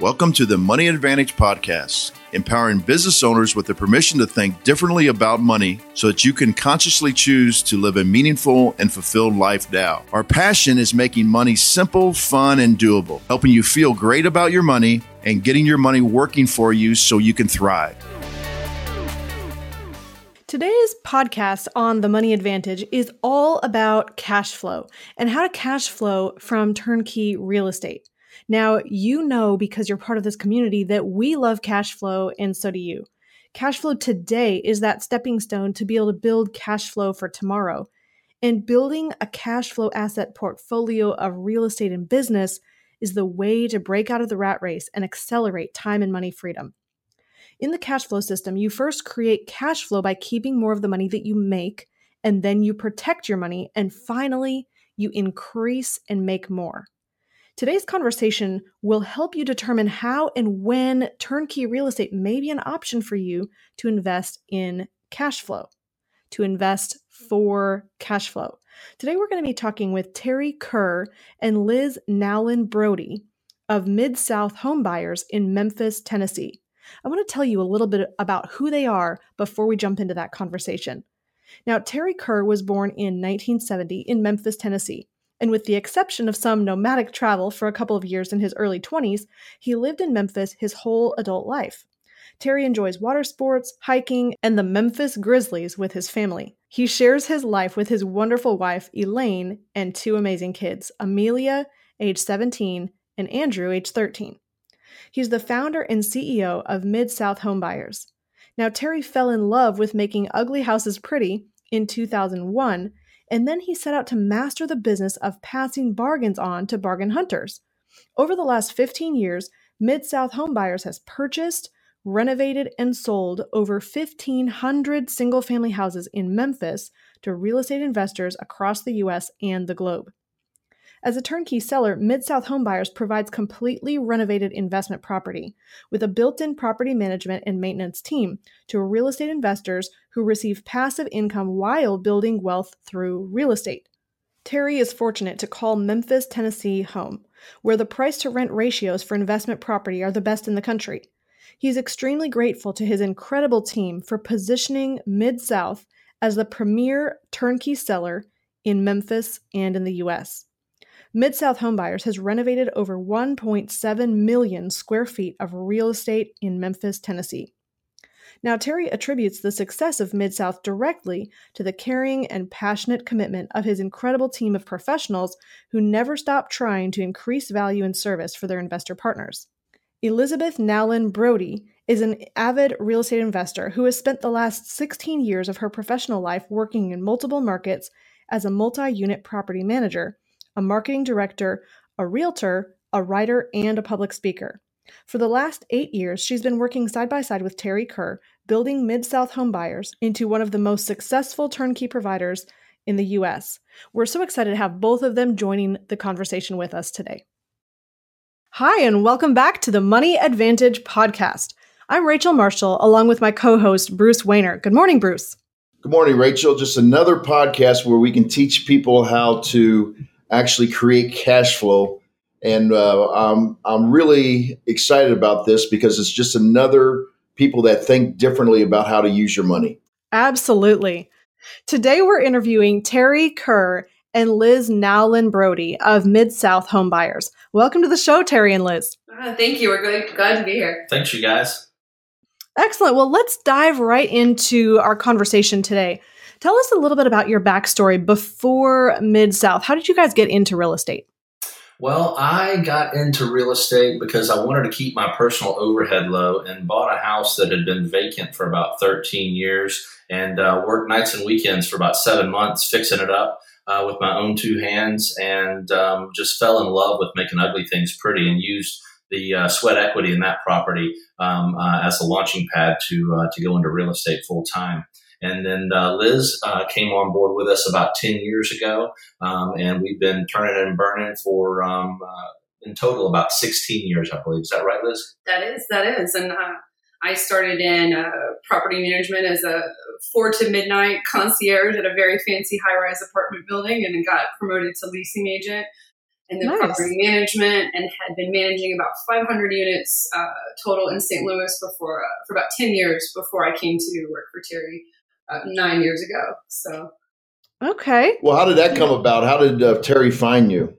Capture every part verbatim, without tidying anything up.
Welcome to the Money Advantage podcast, empowering business owners with the permission to think differently about money so that you can consciously choose to live a meaningful and fulfilled life now. Our passion is making money simple, fun, and doable, helping you feel great about your money and getting your money working for you so you can thrive. Today's podcast on the Money Advantage is all about cash flow and how to cash flow from turnkey real estate. Now, you know, because you're part of this community, that we love cash flow, and so do you. Cash flow today is that stepping stone to be able to build cash flow for tomorrow. And building a cash flow asset portfolio of real estate and business is the way to break out of the rat race and accelerate time and money freedom. In the cash flow system, you first create cash flow by keeping more of the money that you make, and then you protect your money, and finally, you increase and make more. Today's conversation will help you determine how and when turnkey real estate may be an option for you to invest in cash flow, to invest for cash flow. Today, we're going to be talking with Terry Kerr and Liz Nowlin Brody of Mid South Homebuyers in Memphis, Tennessee. I want to tell you a little bit about who they are before we jump into that conversation. Now, Terry Kerr was born in nineteen seventy in Memphis, Tennessee. And with the exception of some nomadic travel for a couple of years in his early twenties, he lived in Memphis his whole adult life. Terry enjoys water sports, hiking, and the Memphis Grizzlies with his family. He shares his life with his wonderful wife, Elaine, and two amazing kids, Amelia, age seventeen, and Andrew, age thirteen. He's the founder and C E O of Mid South Homebuyers. Now, Terry fell in love with making ugly houses pretty in two thousand one, and then he set out to master the business of passing bargains on to bargain hunters. Over the last fifteen years, Mid-South Homebuyers has purchased, renovated, and sold over fifteen hundred single-family houses in Memphis to real estate investors across the U S and the globe. As a turnkey seller, Mid-South Homebuyers provides completely renovated investment property with a built-in property management and maintenance team to real estate investors who receive passive income while building wealth through real estate. Terry is fortunate to call Memphis, Tennessee home, where the price-to-rent ratios for investment property are the best in the country. He's extremely grateful to his incredible team for positioning Mid-South as the premier turnkey seller in Memphis and in the U S Mid-South Homebuyers has renovated over one point seven million square feet of real estate in Memphis, Tennessee. Now, Terry attributes the success of Mid-South directly to the caring and passionate commitment of his incredible team of professionals who never stop trying to increase value and service for their investor partners. Elizabeth Nowlin Brody is an avid real estate investor who has spent the last sixteen years of her professional life working in multiple markets as a multi-unit property manager, a marketing director, a realtor, a writer, and a public speaker. For the last eight years, she's been working side by side with Terry Kerr, building Mid-South Homebuyers into one of the most successful turnkey providers in the U S. We're so excited to have both of them joining the conversation with us today. Hi, and welcome back to the Money Advantage podcast. I'm Rachel Marshall, along with my co-host, Bruce Weiner. Good morning, Bruce. Good morning, Rachel. Just another podcast where we can teach people how to actually create cash flow. And uh, I'm, I'm really excited about this because it's just another people that think differently about how to use your money. Absolutely. Today, we're interviewing Terry Kerr and Liz Nowlin Brody of Mid-South Homebuyers. Welcome to the show, Terry and Liz. Oh, thank you. We're glad, glad to be here. Thanks, you guys. Excellent. Well, let's dive right into our conversation today. Tell us a little bit about your backstory before Mid-South. How did you guys get into real estate? Well, I got into real estate because I wanted to keep my personal overhead low and bought a house that had been vacant for about thirteen years and uh, worked nights and weekends for about seven months fixing it up uh, with my own two hands and um, just fell in love with making ugly things pretty and used the uh, sweat equity in that property um, uh, as a launching pad to uh, to go into real estate full time. And then uh, Liz uh, came on board with us about ten years ago, um, and we've been turning and burning for um, uh, in total about sixteen years, I believe. Is that right, Liz? That is, that is. And uh, I started in uh, property management as a four to midnight concierge at a very fancy high-rise apartment building and got promoted to leasing agent. and then nice. property management, and had been managing about five hundred units uh, total in Saint Louis before uh, for about ten years before I came to work for Terry uh, nine years ago. So, okay. Well, how did that come about? How did uh, Terry find you?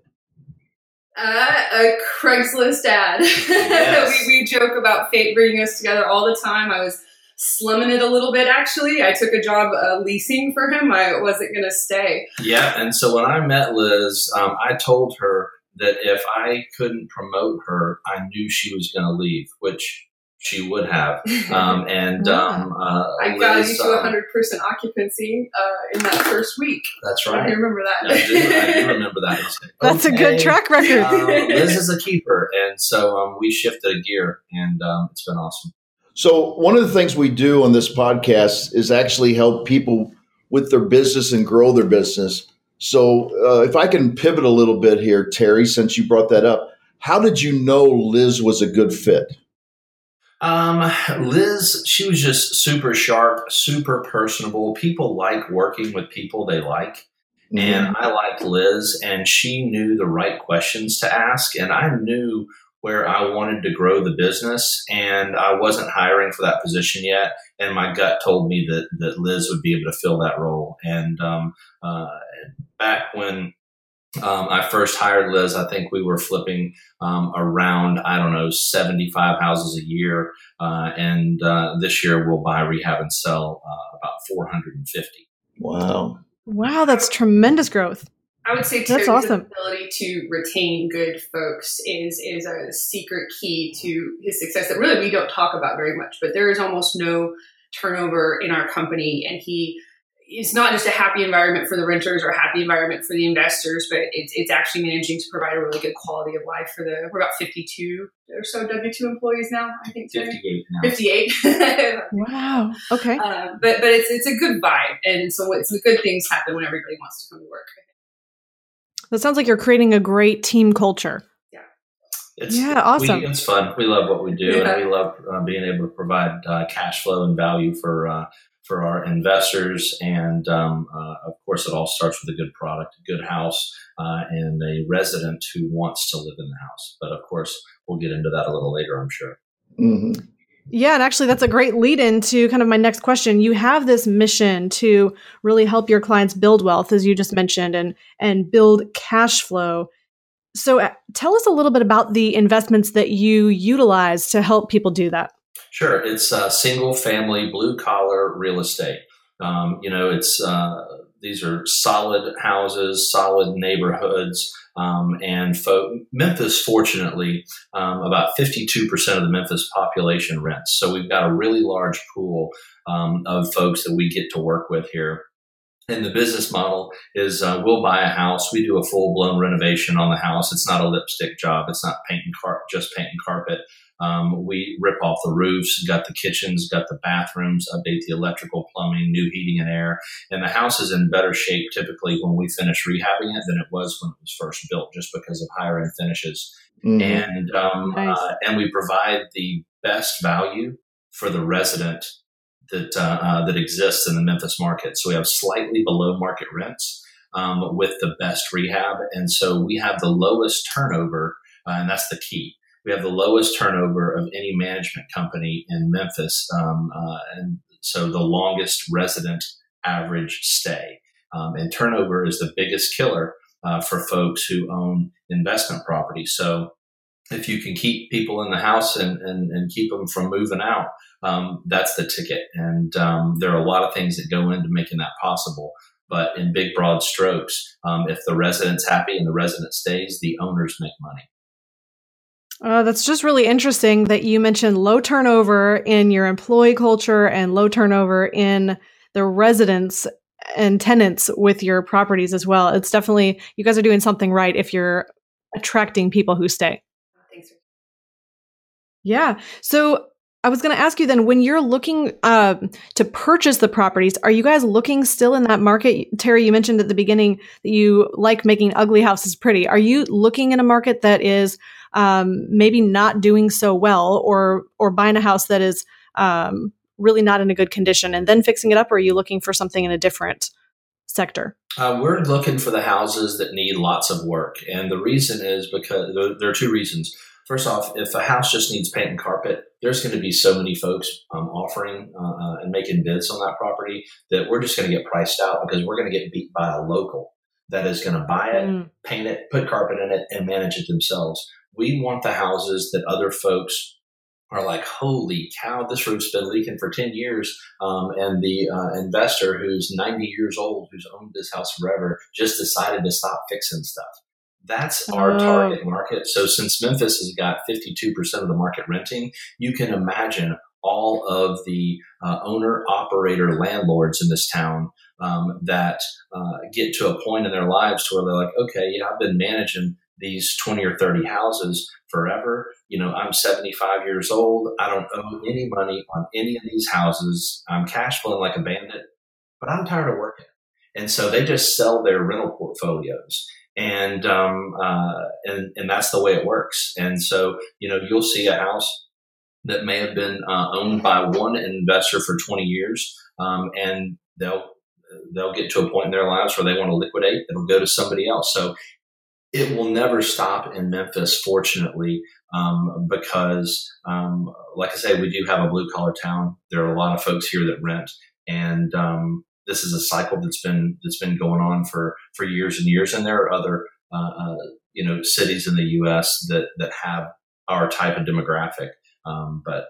Uh, a Craigslist ad. Yes. we, we joke about fate bringing us together all the time. I was slumming it a little bit, actually. I took a job uh, leasing for him. I wasn't going to stay. Yeah, and so when I met Liz, um, I told her that if I couldn't promote her, I knew she was going to leave, which she would have. Um, and yeah. um, uh, I got you to um, one hundred percent occupancy uh, in that first week. That's right. I remember that. I do, I do remember that. Like, that's okay. A good track record. um, Liz is a keeper. And so um, we shifted a gear, and um, it's been awesome. So one of the things we do on this podcast is actually help people with their business and grow their business. So uh, if I can pivot a little bit here, Terry, since you brought that up, how did you know Liz was a good fit? Um, Liz, she was just super sharp, super personable. People like working with people they like. Mm-hmm. And I liked Liz, and she knew the right questions to ask. And I knew where I wanted to grow the business, and I wasn't hiring for that position yet. And my gut told me that, that Liz would be able to fill that role. And, um, uh, back when, um, I first hired Liz, I think we were flipping, um, around, I don't know, seventy-five houses a year. Uh, and, uh, this year we'll buy, rehab, and sell, uh, about four hundred fifty. Wow. Wow. That's tremendous growth. I would say Terry's awesome. ability to retain good folks is is a secret key to his success that really we don't talk about very much, but there is almost no turnover in our company. And he it's not just a happy environment for the renters or a happy environment for the investors, but it's, it's actually managing to provide a really good quality of life for the, we're about fifty-two or so W two employees now, I think. Terry. fifty-eight fifty-eight Wow. Okay. Uh, but but it's it's a good vibe. And so it's the good things happen when everybody wants to come to work. That sounds like you're creating a great team culture. Yeah, it's, yeah, awesome. We, it's fun. We love what we do, yeah. and we love uh, being able to provide uh, cash flow and value for uh, for our investors. And um, uh, of course, it all starts with a good product, a good house, uh, and a resident who wants to live in the house. But of course, we'll get into that a little later, I'm sure. Mm-hmm. Yeah, and actually, that's a great lead into kind of my next question. You have this mission to really help your clients build wealth, as you just mentioned, and and build cash flow. So uh, tell us a little bit about the investments that you utilize to help people do that. Sure. It's uh, single-family, blue-collar real estate. Um, you know, it's uh, these are solid houses, solid neighborhoods. Um, and fo- Memphis, fortunately, um, about fifty-two percent of the Memphis population rents. So we've got a really large pool um, of folks that we get to work with here. And the business model is uh, we'll buy a house. We do a full-blown renovation on the house. It's not a lipstick job. It's not paint and car- just paint and carpet. Um, we rip off the roofs, got the kitchens, got the bathrooms, update the electrical, plumbing, new heating and air. And the house is in better shape typically when we finish rehabbing it than it was when it was first built, just because of higher end finishes. Mm-hmm. And, um, nice. uh, and we provide the best value for the resident that, uh, uh that exists in the Memphis market. So we have slightly below market rents, um, with the best rehab. And so we have the lowest turnover, uh, and that's the key. We have the lowest turnover of any management company in Memphis, um, uh, and so the longest resident average stay. Um, and turnover is the biggest killer uh, for folks who own investment property. So if you can keep people in the house and, and, and keep them from moving out, um, that's the ticket. And um, there are a lot of things that go into making that possible. But in big, broad strokes, um, if the resident's happy and the resident stays, the owners make money. Uh, that's just really interesting that you mentioned low turnover in your employee culture and low turnover in the residents and tenants with your properties as well. It's definitely, you guys are doing something right if you're attracting people who stay. Thanks. Yeah. So I was going to ask you then, when you're looking uh, to purchase the properties, are you guys looking still in that market? Terry, you mentioned at the beginning that you like making ugly houses pretty. Are you looking in a market that is um, maybe not doing so well, or or buying a house that is um, really not in a good condition and then fixing it up? Or are you looking for something in a different sector? Uh, we're looking for the houses that need lots of work. And the reason is because there are two reasons. First off, if a house just needs paint and carpet, there's going to be so many folks um, offering uh, and making bids on that property that we're just going to get priced out because we're going to get beat by a local that is going to buy it, mm. paint it, put carpet in it, and manage it themselves. We want the houses that other folks are like, holy cow, this roof's been leaking for ten years. Um, and the uh, investor who's ninety years old, who's owned this house forever, just decided to stop fixing stuff. That's our target market. So since Memphis has got fifty-two percent of the market renting, you can imagine all of the uh, owner-operator landlords in this town um, that uh, get to a point in their lives to where they're like, okay, you know, I've been managing these twenty or thirty houses forever. You know, I'm seventy-five years old. I don't owe any money on any of these houses. I'm cash flowing like a bandit, but I'm tired of working. And so they just sell their rental portfolios. And, um, uh, and, and that's the way it works. And so, you know, you'll see a house that may have been uh, owned by one investor for twenty years. Um, and they'll, they'll get to a point in their lives where they want to liquidate. It'll go to somebody else. So it will never stop in Memphis, fortunately, um, because, um, like I say, we do have a blue collar town. There are a lot of folks here that rent, and, um, this is a cycle that's been that's been going on for, for years and years, and there are other uh, uh, you know cities in the U S that that have our type of demographic. Um, but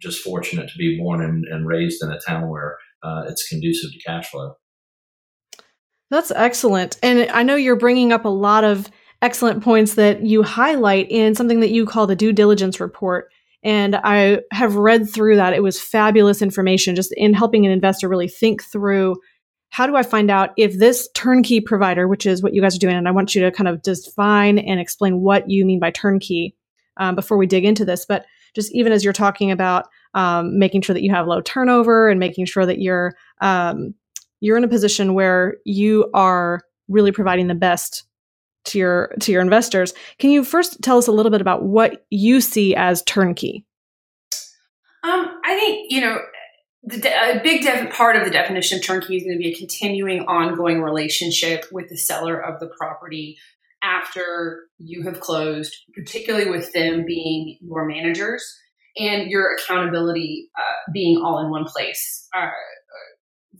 just fortunate to be born and, and raised in a town where uh, it's conducive to cash flow. That's excellent, and I know you're bringing up a lot of excellent points that you highlight in something that you call the due diligence report. And I have read through that. It was fabulous information just in helping an investor really think through, how do I find out if this turnkey provider, which is what you guys are doing, and I want you to kind of define and explain what you mean by turnkey um, before we dig into this. But just even as you're talking about um, making sure that you have low turnover and making sure that you're um, you're in a position where you are really providing the best to your to your investors. Can you first tell us a little bit about what you see as turnkey? Um, I think, you know, the de- a big def- part of the definition of turnkey is going to be a continuing, ongoing relationship with the seller of the property after you have closed, particularly with them being your managers and your accountability uh, being all in one place. Uh,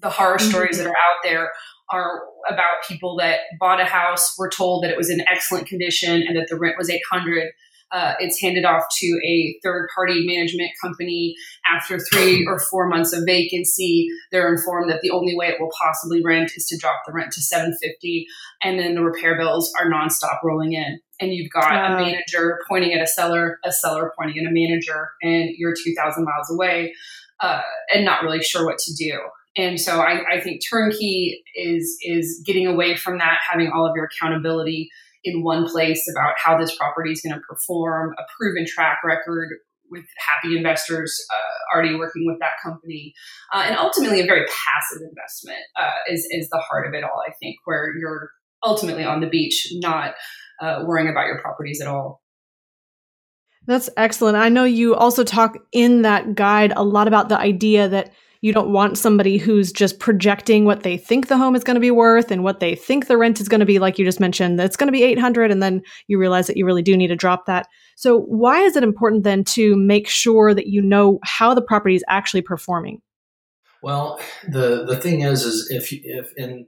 the horror mm-hmm. stories that are out there are about people that bought a house, were told that it was in excellent condition and that the rent was eight hundred dollars. Uh, it's handed off to a third-party management company. After three or four months of vacancy, they're informed that the only way it will possibly rent is to drop the rent to seven hundred fifty dollars, and then the repair bills are nonstop rolling in. And you've got wow. a manager pointing at a seller, a seller pointing at a manager, and you're two thousand miles away uh, and not really sure what to do. And so I, I think turnkey is is getting away from that, having all of your accountability in one place about how this property is going to perform, a proven track record with happy investors uh, already working with that company. Uh, and ultimately, a very passive investment uh, is, is the heart of it all, I think, where you're ultimately on the beach, not uh, worrying about your properties at all. That's excellent. I know you also talk in that guide a lot about the idea that you don't want somebody who's just projecting what they think the home is going to be worth and what they think the rent is going to be. Like you just mentioned, that's going to be eight hundred dollars, and then you realize that you really do need to drop that. So why is it important then to make sure that you know how the property is actually performing? Well, the the thing is, is if if in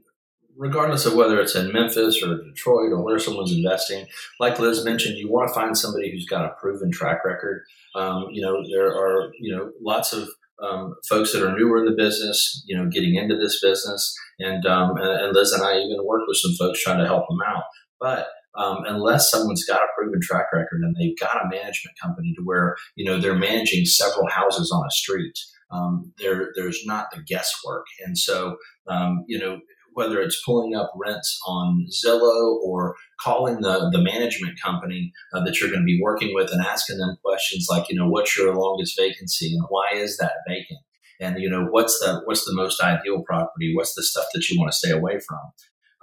regardless of whether it's in Memphis or Detroit or where someone's investing, like Liz mentioned, you want to find somebody who's got a proven track record. Um, you know, there are you know lots of Um, folks that are newer in the business, you know, getting into this business. And, um, and Liz and I even work with some folks trying to help them out. But um, unless someone's got a proven track record and they've got a management company to where, you know, they're managing several houses on a street, um, there there's not the guesswork. And so, um, you know, whether it's pulling up rents on Zillow or calling the, the management company uh, that you're going to be working with and asking them questions like, you know, what's your longest vacancy and why is that vacant? And, you know, what's the, what's the most ideal property? What's the stuff that you want to stay away from?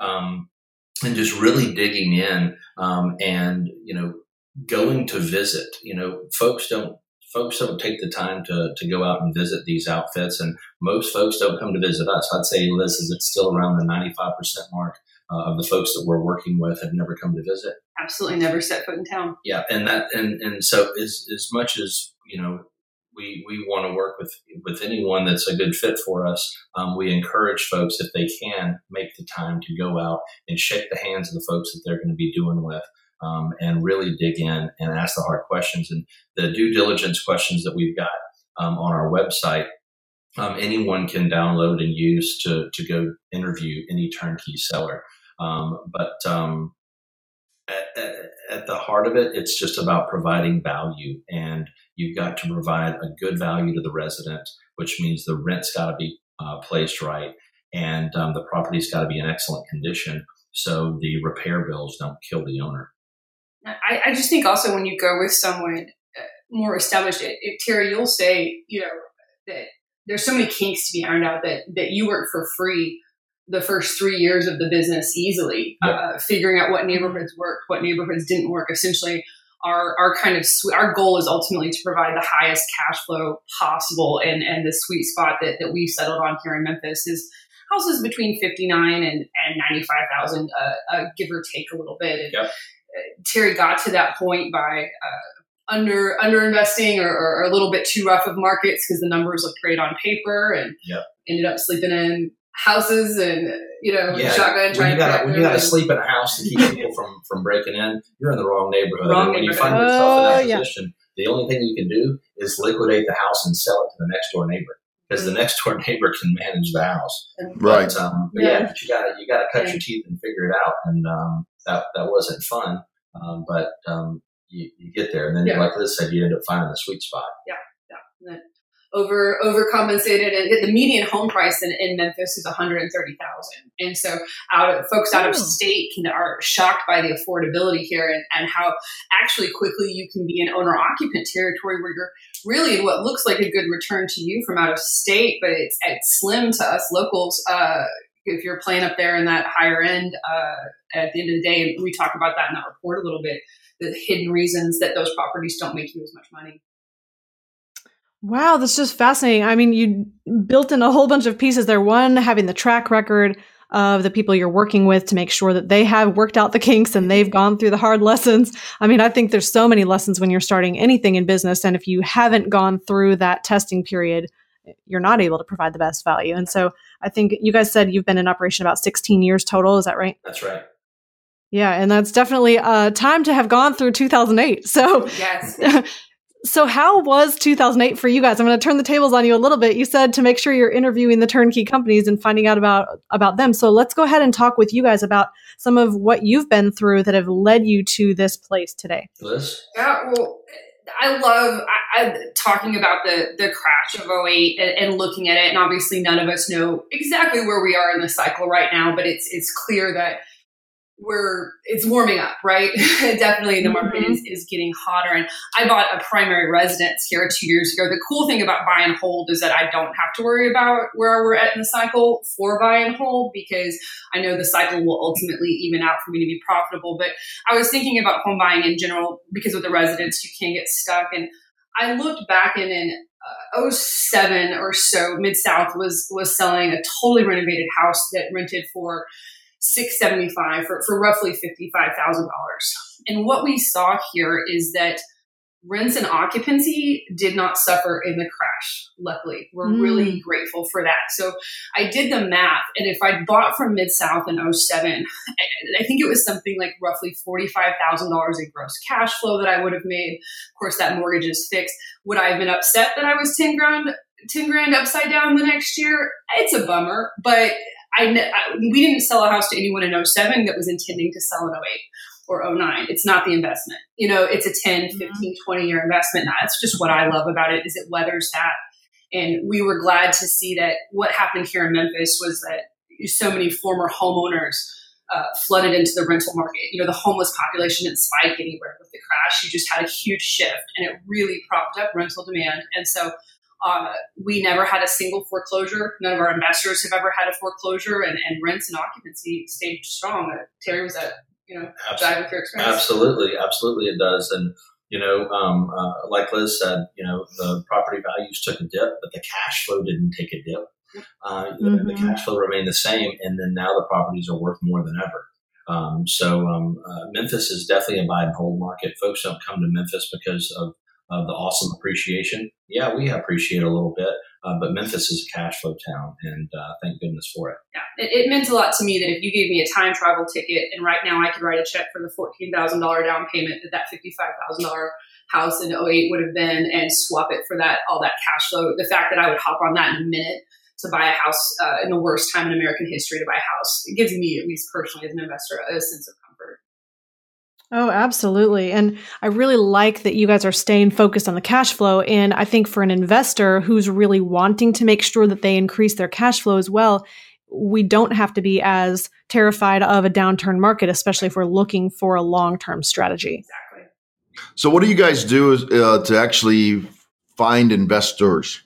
Um, and just really digging in um, and, you know, going to visit. You know, folks don't folks don't take the time to to go out and visit these outfits, and most folks don't come to visit us. I'd say, Liz, is it still around the ninety-five percent mark uh, of the folks that we're working with have never come to visit? Absolutely never set foot in town. Yeah, and that and and so as as much as, you know, we we want to work with with anyone that's a good fit for us, um, we encourage folks, if they can, make the time to go out and shake the hands of the folks that they're going to be doing with. Um, and really dig in and ask the hard questions. And the due diligence questions that we've got um, on our website, um, anyone can download and use to to go interview any turnkey seller. Um, but um, at, at, at the heart of it, it's just about providing value. And you've got to provide a good value to the resident, which means the rent's got to be uh, placed right. And um, the property's got to be in excellent condition so the repair bills don't kill the owner. I, I just think also when you go with someone more established, it, it, Terry, you'll say, you know, that there's so many kinks to be ironed out that, that you work for free the first three years of the business easily, yep. uh, figuring out what neighborhoods worked, what neighborhoods didn't work. Essentially, our our kind of our goal is ultimately to provide the highest cash flow possible, and, and the sweet spot that, that we've settled on here in Memphis is houses between fifty-nine and, and ninety-five thousand, uh, uh, give or take a little bit. And, yep. Terry got to that point by uh, under under investing or, or a little bit too rough of markets because the numbers looked great on paper, and yep. ended up sleeping in houses and, you know, yeah. shotgun. When you got to and... sleep in a house to keep people from, from breaking in, you're in the wrong neighborhood. Wrong and when neighborhood. You find yourself oh, in that position, yeah. the only thing you can do is liquidate the house and sell it to the next door neighbor, because the next door neighbor can manage the house. Right. But, um, but yeah. yeah, but you got to you got to cut yeah. your teeth and figure it out, and um, that that wasn't fun. Um, but um, you, you get there, and then yeah. like Liz said, you end up finding the sweet spot. Yeah, yeah. And then over overcompensated, and the median home price in, in Memphis is one hundred and thirty thousand. And so, out of folks out of state can are shocked by the affordability here, and, and how actually quickly you can be in owner occupant territory where you're really in what looks like a good return to you from out of state, but it's, it's slim to us locals. Uh, if you're playing up there in that higher end, uh, at the end of the day, and we talk about that in that report a little bit, the hidden reasons that those properties don't make you as much money. Wow, that's just fascinating. I mean, you built in a whole bunch of pieces there. One, having the track record of the people you're working with to make sure that they have worked out the kinks and they've gone through the hard lessons. I mean, I think there's so many lessons when you're starting anything in business. And if you haven't gone through that testing period, you're not able to provide the best value. And so I think you guys said you've been in operation about sixteen years total. Is that right? That's right. Yeah. And that's definitely uh, time to have gone through two thousand eight. So, yes. So how was two thousand eight for you guys? I'm going to turn the tables on you a little bit. You said to make sure you're interviewing the turnkey companies and finding out about, about them. So let's go ahead and talk with you guys about some of what you've been through that have led you to this place today. Liz? Yeah, well, I love I, I, talking about the, the crash of oh eight and, and looking at it. And obviously none of us know exactly where we are in the cycle right now, but it's it's clear that we're it's warming up, right? Definitely the market mm-hmm. is, is getting hotter. And I bought a primary residence here two years ago. The cool thing about buy and hold is that I don't have to worry about where we're at in the cycle for buy and hold, because I know the cycle will ultimately even out for me to be profitable. But I was thinking about home buying in general, because with the residence, you can get stuck. And I looked back in an Uh, oh seven or so, Mid South was was selling a totally renovated house that rented for six hundred seventy-five thousand dollars for, for roughly fifty-five thousand dollars. And what we saw here is that rents and occupancy did not suffer in the crash. Luckily, we're mm. really grateful for that. So I did the math, and if I bought from Mid South in oh seven, I think it was something like roughly forty-five thousand dollars in gross cash flow that I would have made. Of course, that mortgage is fixed. Would I have been upset that I was ten grand, ten grand upside down the next year? It's a bummer, but I, I we didn't sell a house to anyone in oh seven that was intending to sell in oh eight. Or oh nine. It's not the investment. You know, it's a ten, fifteen, twenty year investment. That's just what I love about it, is it weathers that. And we were glad to see that what happened here in Memphis was that so many former homeowners uh, flooded into the rental market. You know, the homeless population didn't spike anywhere with the crash. You just had a huge shift, and it really propped up rental demand. And so uh, we never had a single foreclosure. None of our investors have ever had a foreclosure, and, and rents and occupancy stayed strong. Terry, was that... You know, absolutely, absolutely, absolutely, it does. And You know, um, uh, like Liz said, you know, the property values took a dip, but the cash flow didn't take a dip. Uh, mm-hmm. The cash flow remained the same, and then now the properties are worth more than ever. Um, so um, uh, Memphis is definitely a buy and hold market. Folks don't come to Memphis because of, of the awesome appreciation. Yeah, we appreciate a little bit, uh, but Memphis is a cash flow town, and uh, thank goodness for it. Yeah, it, it meant a lot to me that if you gave me a time travel ticket, and right now I could write a check for the fourteen thousand dollars down payment that that fifty-five thousand dollars house in oh eight would have been, and swap it for that all that cash flow. The fact that I would hop on that in a minute to buy a house uh, in the worst time in American history to buy a house, it gives me, at least personally as an investor, a sense of comfort. Oh, absolutely. And I really like that you guys are staying focused on the cash flow. And I think for an investor who's really wanting to make sure that they increase their cash flow as well, we don't have to be as terrified of a downturn market, especially if we're looking for a long-term strategy. Exactly. So what do you guys do uh, to actually find investors?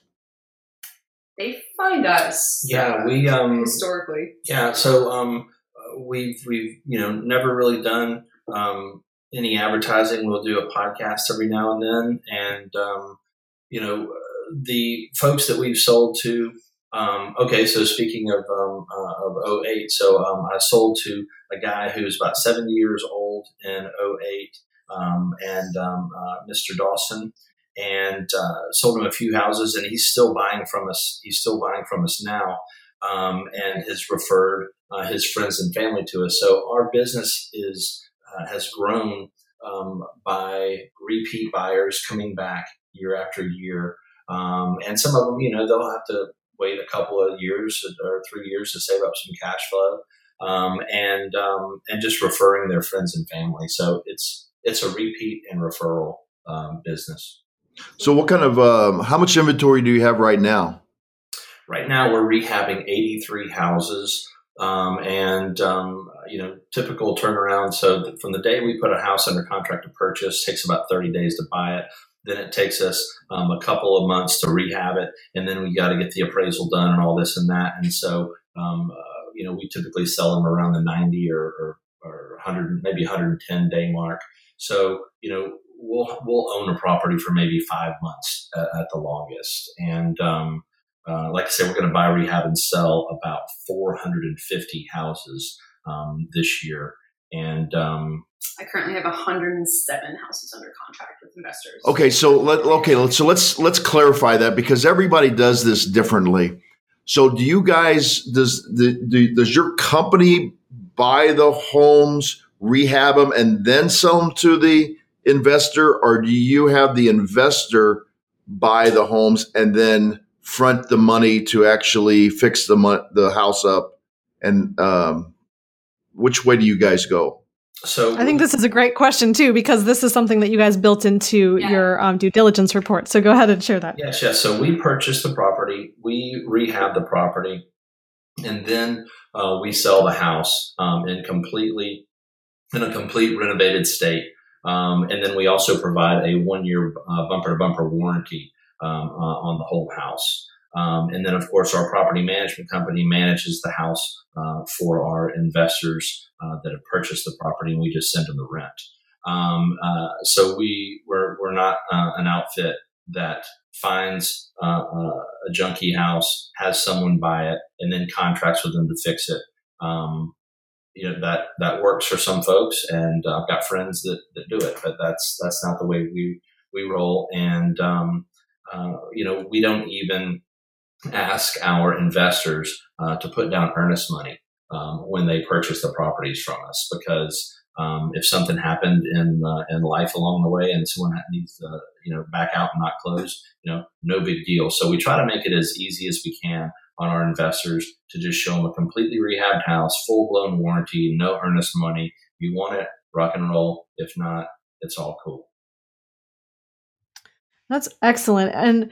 They find us. Yeah, we um, historically. Yeah, so um, we've we've you know never really done um, any advertising. We'll do a podcast every now and then, and um, you know the folks that we've sold to. Um, okay, so speaking of um, uh, of oh eight, so um, I sold to a guy who's about seventy years old in oh eight, um, and um, uh, Mister Dawson. And uh, sold him a few houses, and he's still buying from us. He's still buying from us now, um, and has referred uh, his friends and family to us. So our business is uh, has grown um, by repeat buyers coming back year after year, um, and some of them, you know, they'll have to wait a couple of years or three years to save up some cash flow, um, and um, and just referring their friends and family. So it's it's a repeat and referral um, business. So what kind of, um, how much inventory do you have right now? Right now we're rehabbing eighty-three houses, um, and, um, you know, typical turnaround. So from the day we put a house under contract to purchase, takes about thirty days to buy it. Then it takes us um, a couple of months to rehab it. And then we got to get the appraisal done and all this and that. And so, um, uh, you know, we typically sell them around the ninety or, or, or one hundred, maybe one hundred ten day mark. So, you know, We'll we'll own a property for maybe five months uh, at the longest, and um, uh, like I said, we're going to buy, rehab, and sell about four hundred fifty houses um, this year. And um, I currently have one hundred seven houses under contract with investors. Okay, so let okay, so let's let's clarify that, because everybody does this differently. So, do you guys does the do, does your company buy the homes, rehab them, and then sell them to the investor, or do you have the investor buy the homes and then front the money to actually fix the mo- the house up? And um, which way do you guys go? So I think this is a great question too, because this is something that you guys built into yeah. your um, due diligence report. So go ahead and share that. Yes, yes. So we purchase the property, we rehab the property, and then uh, we sell the house um, in completely in a complete renovated state. Um, and then we also provide a one-year uh, bumper-to-bumper warranty um, uh, on the whole house. Um, and then, of course, our property management company manages the house uh, for our investors uh, that have purchased the property, and we just send them the rent. Um, uh, so we, we're, we're not uh, an outfit that finds uh, a, a junky house, has someone buy it, and then contracts with them to fix it. Um, You know, that, that works for some folks, and uh, I've got friends that, that do it, but that's, that's not the way we, we roll. And, um, uh, you know, we don't even ask our investors, uh, to put down earnest money, um, when they purchase the properties from us, because, um, if something happened in, uh, in life along the way and someone needs to, you know, back out and not close, you know, no big deal. So we try to make it as easy as we can on our investors to just show them a completely rehabbed house, full-blown warranty, no earnest money. You want it, rock and roll. If not, it's all cool. That's excellent. And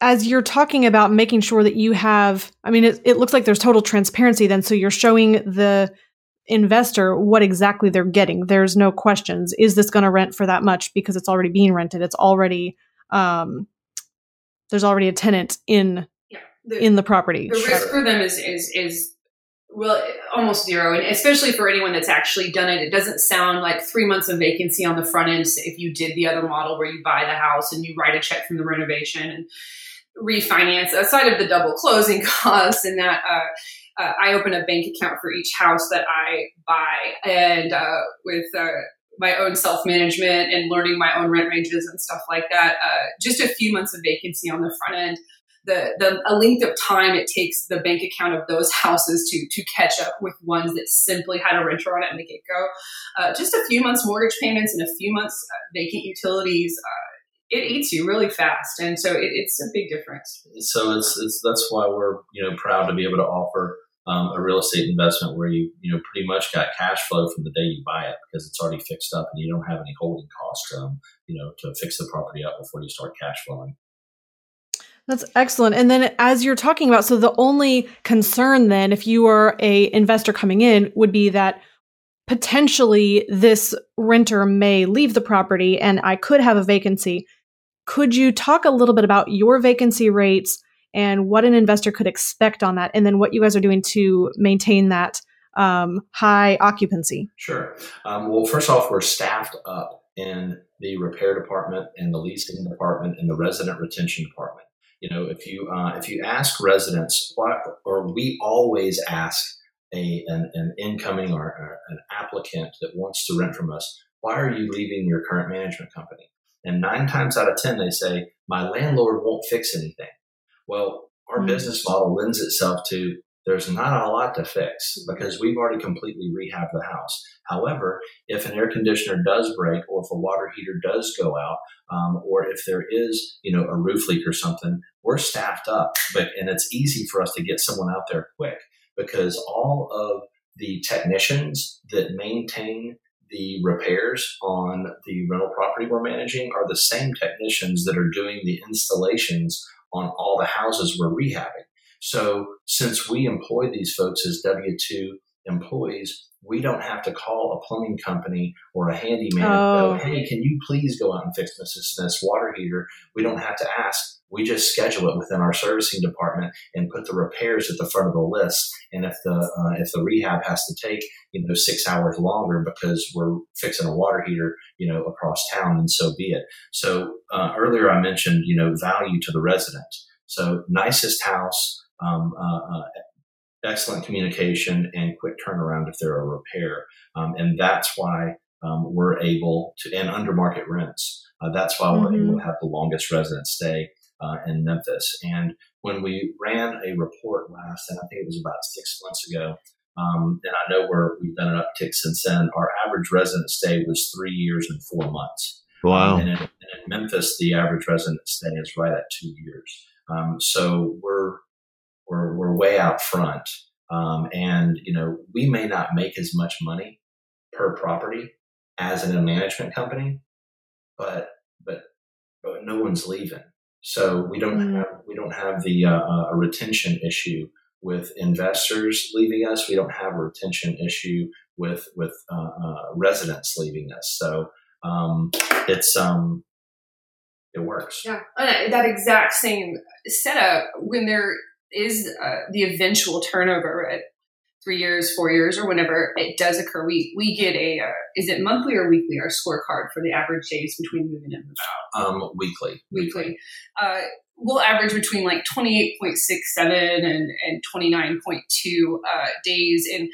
as you're talking about making sure that you have, I mean, it, it looks like there's total transparency then. So you're showing the investor what exactly they're getting. There's no questions. Is this going to rent for that much? Because it's already being rented. It's already, um, there's already a tenant in The, in the property. The risk for them is, is, is Well, almost zero. And especially for anyone that's actually done it, it doesn't sound like three months of vacancy on the front end. If you did the other model where you buy the house and you write a check from the renovation and refinance, aside of the double closing costs and that, uh, uh, I open a bank account for each house that I buy, and uh, with uh, my own self-management and learning my own rent ranges and stuff like that, uh, just a few months of vacancy on the front end. The, the a length of time it takes the bank account of those houses to to catch up with ones that simply had a renter on it in the get-go. Uh, just a few months mortgage payments and a few months uh, vacant utilities, uh, it eats you really fast. And so it, it's a big difference. So it's, it's that's why we're you know proud to be able to offer um, a real estate investment where you you know pretty much got cash flow from the day you buy it, because it's already fixed up and you don't have any holding costs um, you know to fix the property up before you start cash flowing. That's excellent. And then as you're talking about, so the only concern then, if you are a investor coming in, would be that potentially this renter may leave the property and I could have a vacancy. Could you talk a little bit about your vacancy rates and what an investor could expect on that, and then what you guys are doing to maintain that um, high occupancy? Sure. Um, well, first off, we're staffed up in the repair department and the leasing department and the resident retention department. You know, if you uh, if you ask residents, what, or we always ask a an, an incoming or, or an applicant that wants to rent from us, why are you leaving your current management company? And nine times out of ten, they say, my landlord won't fix anything. Well, our mm-hmm. business model lends itself to there's not a lot to fix because we've already completely rehabbed the house. However, if an air conditioner does break, or if a water heater does go out, um, or if there is, you know, a roof leak or something, we're staffed up. But and it's easy for us to get someone out there quick, because all of the technicians that maintain the repairs on the rental property we're managing are the same technicians that are doing the installations on all the houses we're rehabbing. So since we employ these folks as W two employees, we don't have to call a plumbing company or a handyman oh. and go, hey, can you please go out and fix Missus Smith's water heater? We don't have to ask. We just schedule it within our servicing department and put the repairs at the front of the list. And if the uh, if the rehab has to take you know six hours longer because we're fixing a water heater you know across town, then so be it. So uh, earlier I mentioned you know value to the resident. So nicest house. Um, uh, uh, excellent communication and quick turnaround if they're a repair. Um, and that's why um, we're able to, and under market rents, uh, that's why mm-hmm. we're able to have the longest resident stay uh, in Memphis. And when we ran a report last, and I think it was about six months ago, um, and I know we're, we've done an uptick since then, our average resident stay was three years and four months. Wow. Um, and, in, and in Memphis, the average resident stay is right at two years. Um, so we're, We're, we're way out front. Um, and, you know, we may not make as much money per property as in a management company, but, but, but no one's leaving. So we don't mm-hmm. have, we don't have the, uh, a retention issue with investors leaving us. We don't have a retention issue with, with, uh, uh residents leaving us. So, um, it's, um, it works. Yeah. And that exact same setup when they're, is uh, the eventual turnover at three years, four years, or whenever it does occur. We we get a, uh, is it monthly or weekly, our scorecard for the average days between moving in and out? Um, weekly. Weekly. Uh, we'll average between like twenty-eight point six seven and, and twenty-nine point two uh, days. And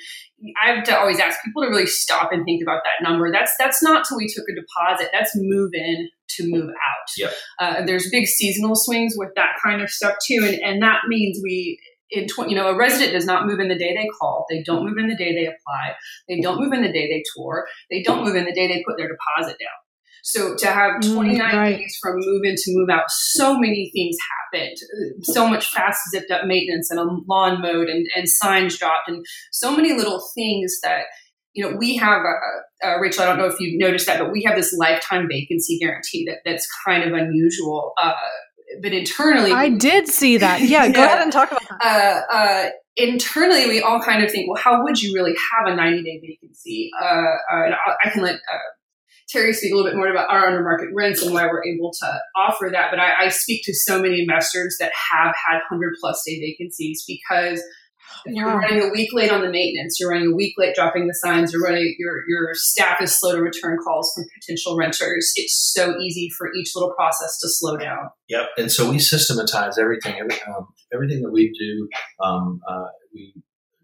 I have to always ask people to really stop and think about that number. That's, that's not till we took a deposit. That's move in to move out. Yep. Uh, there's big seasonal swings with that kind of stuff too. And, and that means we, in tw- you know, a resident does not move in the day they call. They don't move in the day they apply. They don't move in the day they tour. They don't move in the day they put their deposit down. So to have twenty-nine mm, right. days from move in to move out, so many things happened. So much fast zipped up maintenance and a lawn mowed and, and signs dropped and so many little things that, you know, we have, a, uh, Rachel, I don't know if you've noticed that, but we have this lifetime vacancy guarantee that, that's kind of unusual. Uh, but internally. I did see that. Yeah, yeah. Go ahead and talk about that. Uh, uh, internally, we all kind of think, well, how would you really have a ninety-day vacancy? Uh, uh, and I, I can let... Uh, Terry speak a little bit more about our under market rents and why we're able to offer that. But I, I speak to so many investors that have had one hundred plus day vacancies because If you're running a week late on the maintenance, you're running a week late dropping the signs, you're running, your your staff is slow to return calls from potential renters. It's so easy for each little process to slow down. Yep. And so we systematize everything. Every, um, everything that we do, um, uh, we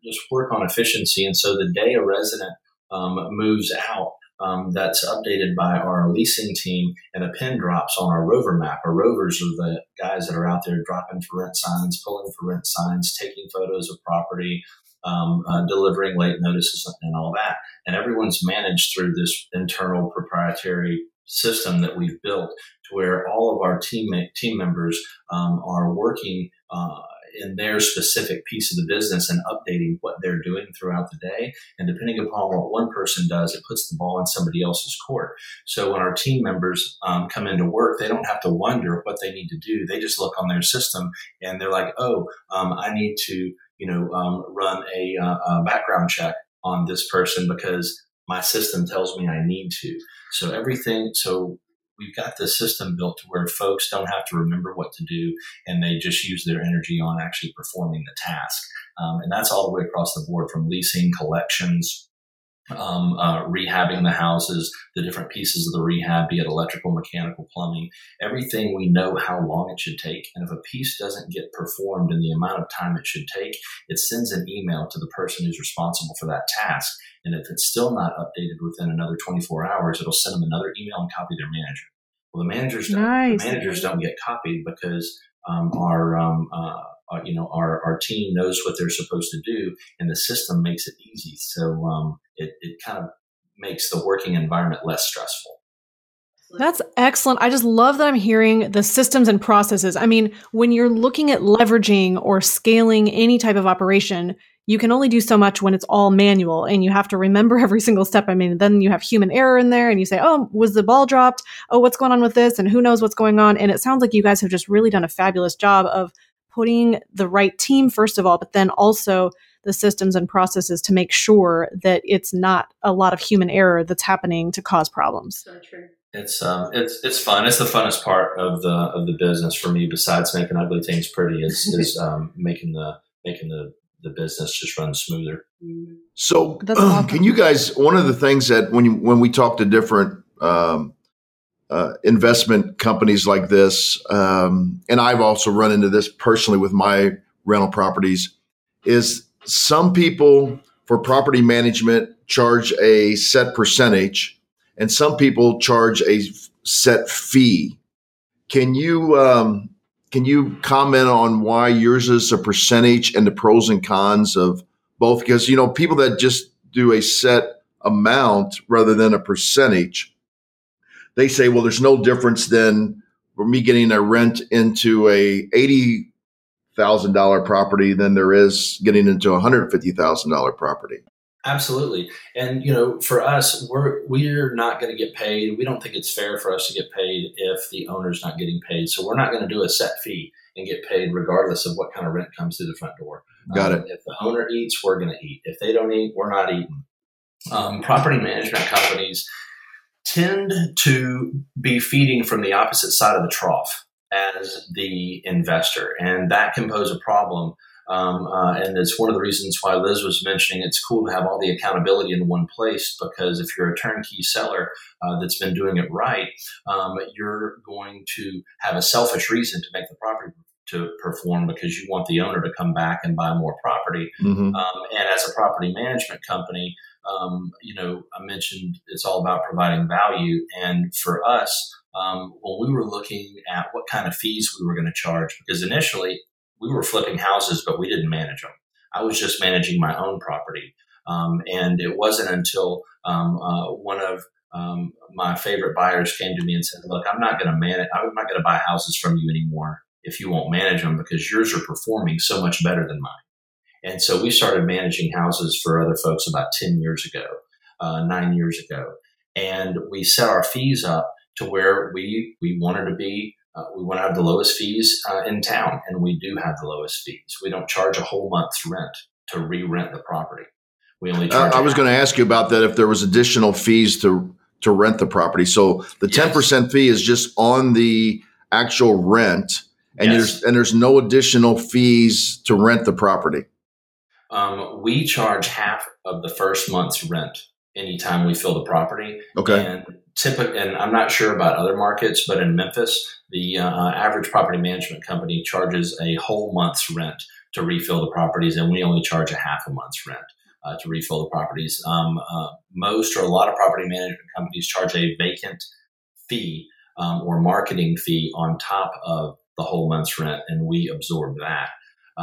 just work on efficiency. And so the day a resident um, moves out, Um, that's updated by our leasing team, and a pin drops on our rover map. Our rovers are the guys that are out there dropping for rent signs, pulling for rent signs, taking photos of property, um, uh, delivering late notices and all that. And everyone's managed through this internal proprietary system that we've built to where all of our team, team members um, are working uh in their specific piece of the business and updating what they're doing throughout the day. And depending upon what one person does, it puts the ball in somebody else's court. So when our team members um, come into work, they don't have to wonder what they need to do. They just look on their system and they're like, oh, um, I need to, you know, um, run a, uh, a background check on this person because my system tells me I need to. So everything, so we've got this system built to where folks don't have to remember what to do, and they just use their energy on actually performing the task. Um, and that's all the way across the board, from leasing, collections, um, uh, rehabbing the houses, the different pieces of the rehab, be it electrical, mechanical, plumbing, everything. We know how long it should take. And if a piece doesn't get performed in the amount of time it should take, it sends an email to the person who's responsible for that task. And if it's still not updated within another twenty-four hours, it'll send them another email and copy their manager. Well, the managers don't, nice. the managers don't get copied because um, our, um, uh, you know, our, our team knows what they're supposed to do, and the system makes it easy. So um, it, it kind of makes the working environment less stressful. That's excellent. I just love that I'm hearing the systems and processes. I mean, when you're looking at leveraging or scaling any type of operation, you can only do so much when it's all manual and you have to remember every single step. I mean, then you have human error in there and you say, oh, was the ball dropped? Oh, what's going on with this? And who knows what's going on? And it sounds like you guys have just really done a fabulous job of putting the right team, first of all, but then also the systems and processes to make sure that it's not a lot of human error that's happening to cause problems. So true. It's um, it's it's fun. It's the funnest part of the of the business for me, besides making ugly things pretty, is is um, making the making the the business just run smoother. So awesome. Can you guys, one of the things that when you, when we talk to different um, uh, investment companies like this, um, and I've also run into this personally with my rental properties, is some people for property management charge a set percentage and some people charge a set fee. Can you, um, Can you comment on why yours is a percentage and the pros and cons of both? Because, you know, people that just do a set amount rather than a percentage, they say, well, there's no difference than for me getting a rent into a eighty thousand dollars property than there is getting into a one hundred fifty thousand dollars property. Absolutely. And, you know, for us, we're, we're not going to get paid. We don't think it's fair for us to get paid if the owner's not getting paid. So we're not going to do a set fee and get paid regardless of what kind of rent comes through the front door. Got um, it. If the owner eats, we're going to eat. If they don't eat, we're not eating. Um, property management companies tend to be feeding from the opposite side of the trough as the investor, and that can pose a problem. Um, uh, and it's one of the reasons why Liz was mentioning it's cool to have all the accountability in one place, because if you're a turnkey seller uh, that's been doing it right, um, you're going to have a selfish reason to make the property to perform because you want the owner to come back and buy more property. Mm-hmm. Um, and as a property management company, um, you know, I mentioned it's all about providing value. And for us, um, when we were looking at what kind of fees we were going to charge, because initially, we were flipping houses, but we didn't manage them. I was just managing my own property. Um, and it wasn't until um, uh, one of um, my favorite buyers came to me and said, look, I'm not going to manage, I'm not going to buy houses from you anymore if you won't manage them, because yours are performing so much better than mine. And so we started managing houses for other folks about ten years ago, uh, nine years ago. And we set our fees up to where we, we wanted to be. Uh, we want to have the lowest fees uh, in town, and we do have the lowest fees. We don't charge a whole month's rent to re-rent the property. We only charge. Uh, I was going to ask you about that, if there was additional fees to to rent the property. So the yes. ten percent fee is just on the actual rent, and yes. there's and there's no additional fees to rent the property. Um, we charge half of the first month's rent anytime we fill the property. Okay. And typically, and I'm not sure about other markets, but in Memphis, the uh, average property management company charges a whole month's rent to refill the properties, and we only charge a half a month's rent uh, to refill the properties. Um, uh, most or a lot of property management companies charge a vacant fee um, or marketing fee on top of the whole month's rent, and we absorb that.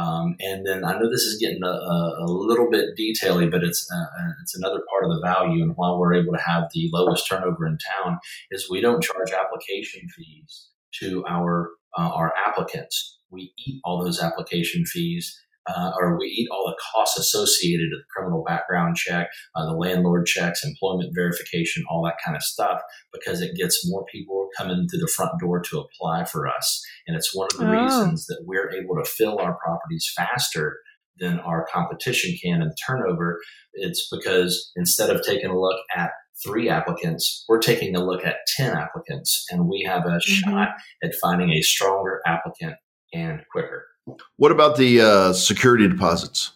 Um, and then I know this is getting a, a little bit detaily, but it's uh, it's another part of the value. And why we're able to have the lowest turnover in town is we don't charge application fees to our uh, our applicants. We eat all those application fees, uh, or we eat all the costs associated with the criminal background check, uh, the landlord checks, employment verification, all that kind of stuff, because it gets more people coming through the front door to apply for us. And it's one of the oh. reasons that we're able to fill our properties faster than our competition can in turnover. It's because instead of taking a look at three applicants, we're taking a look at ten applicants, and we have a mm-hmm. shot at finding a stronger applicant and quicker. What about the uh, security deposits?